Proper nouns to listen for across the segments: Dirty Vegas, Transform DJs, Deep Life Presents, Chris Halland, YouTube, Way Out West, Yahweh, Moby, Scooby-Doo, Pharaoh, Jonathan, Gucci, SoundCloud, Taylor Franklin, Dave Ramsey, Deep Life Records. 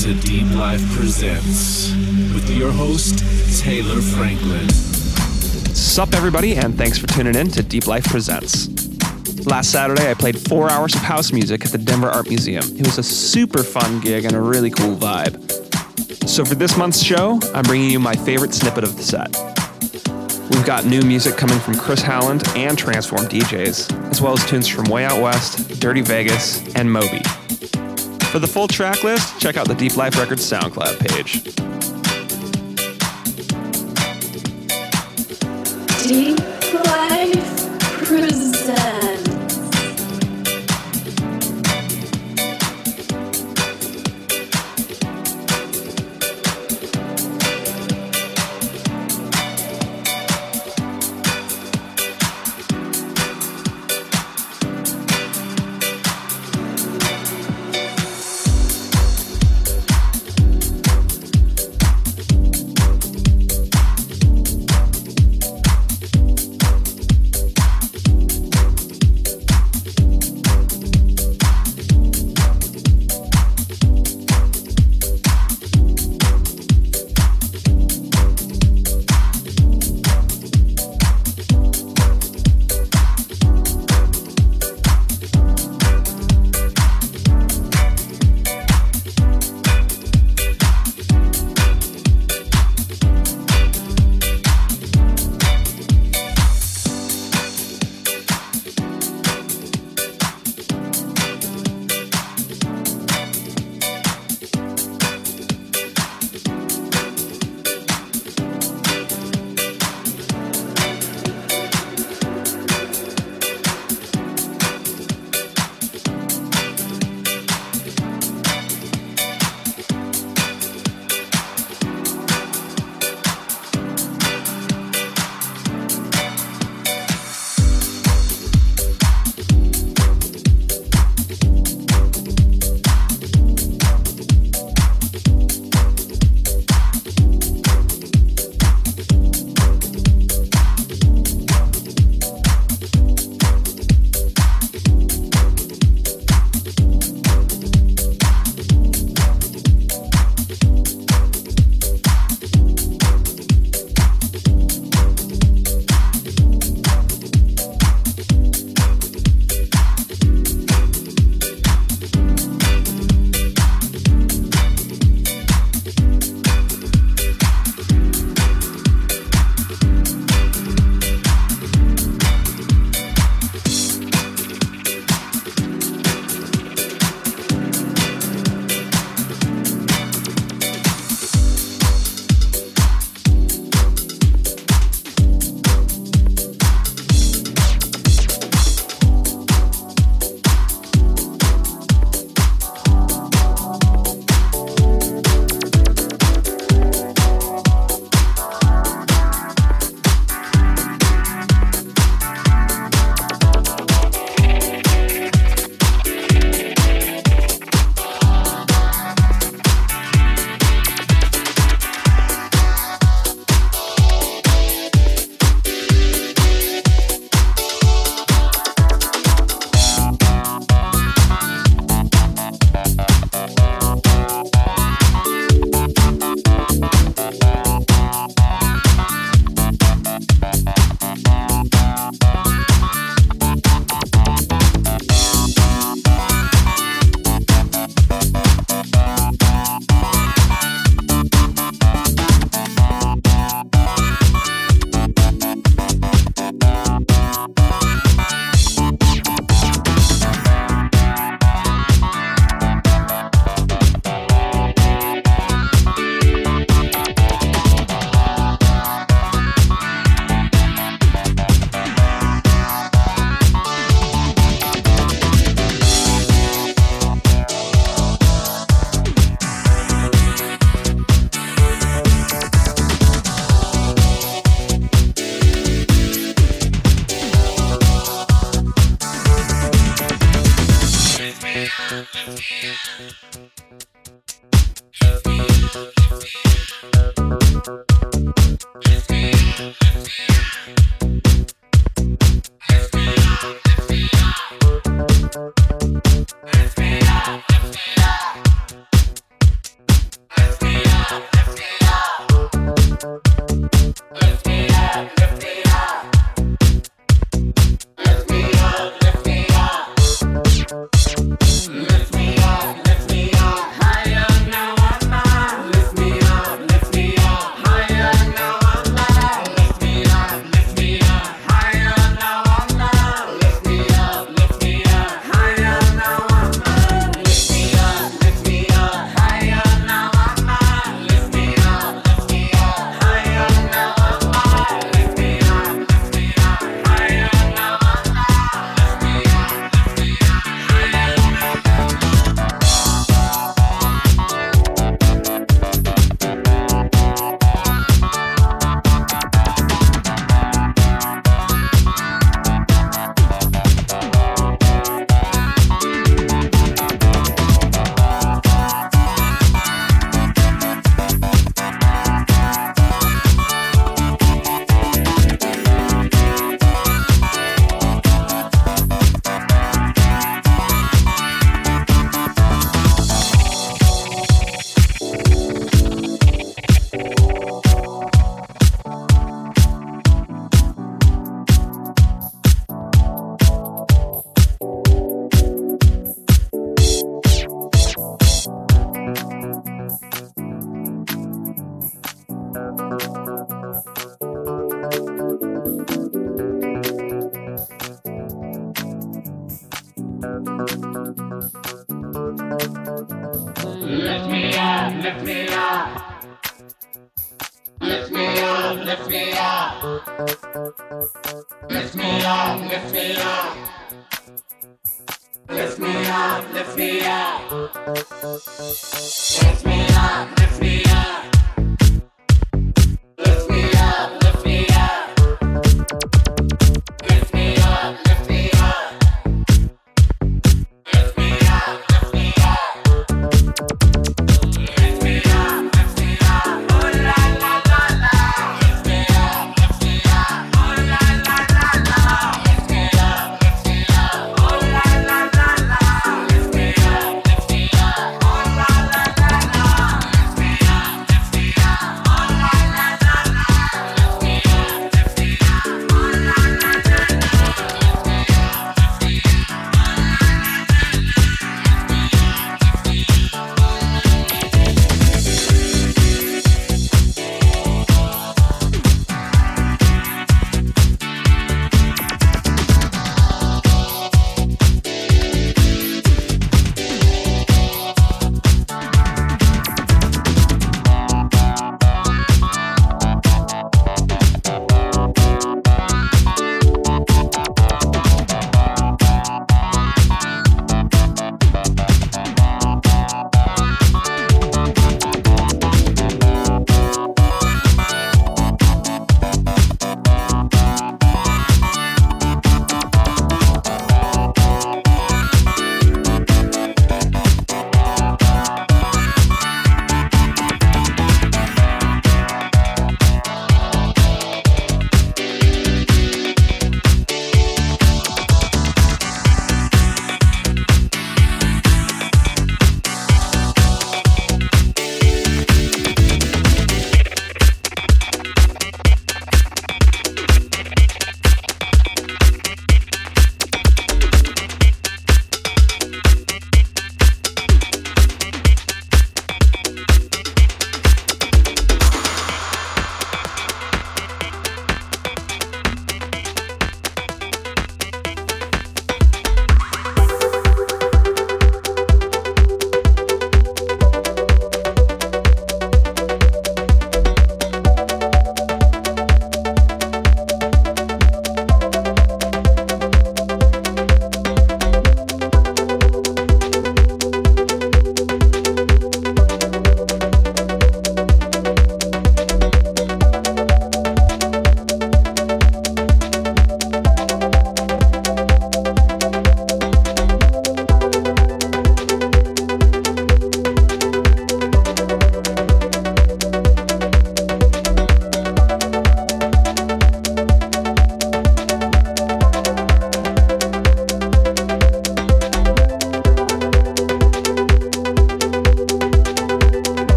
to Deep Life Presents with your host, Taylor Franklin. Sup, everybody, and thanks for tuning in to Deep Life Presents. Last Saturday, I played 4 hours of house music at the Denver Art Museum. It was a super fun gig and a really cool vibe. So for this month's show, I'm bringing you my favorite snippet of the set. We've got new music coming from Chris Halland and Transform DJs, as well as tunes from Way Out West, Dirty Vegas, and Moby. For the full track list, check out the Deep Life Records SoundCloud page. Deep Life Presents.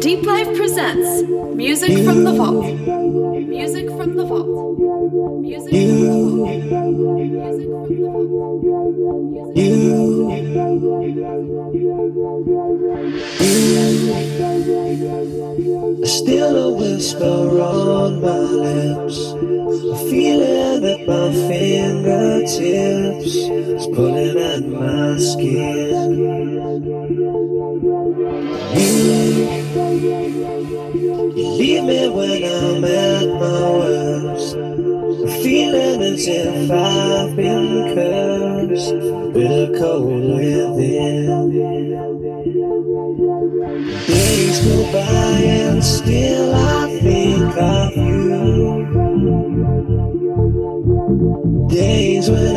Deep Life Presents Music from the Vault. Music from the Vault. Music from the Vault. Music from the Vault. There's still a whisper on my lips, a feeling that my fingertips is pulling at my skin. You leave me when I'm at my worst, feeling as if I've been cursed, bitter cold within. Days go by and still I think of you. Days when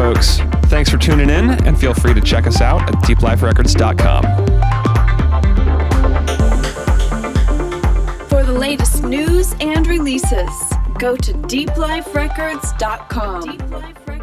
folks. Thanks for tuning in, and feel free to check us out at deepliferecords.com. For the latest news and releases, go to deepliferecords.com.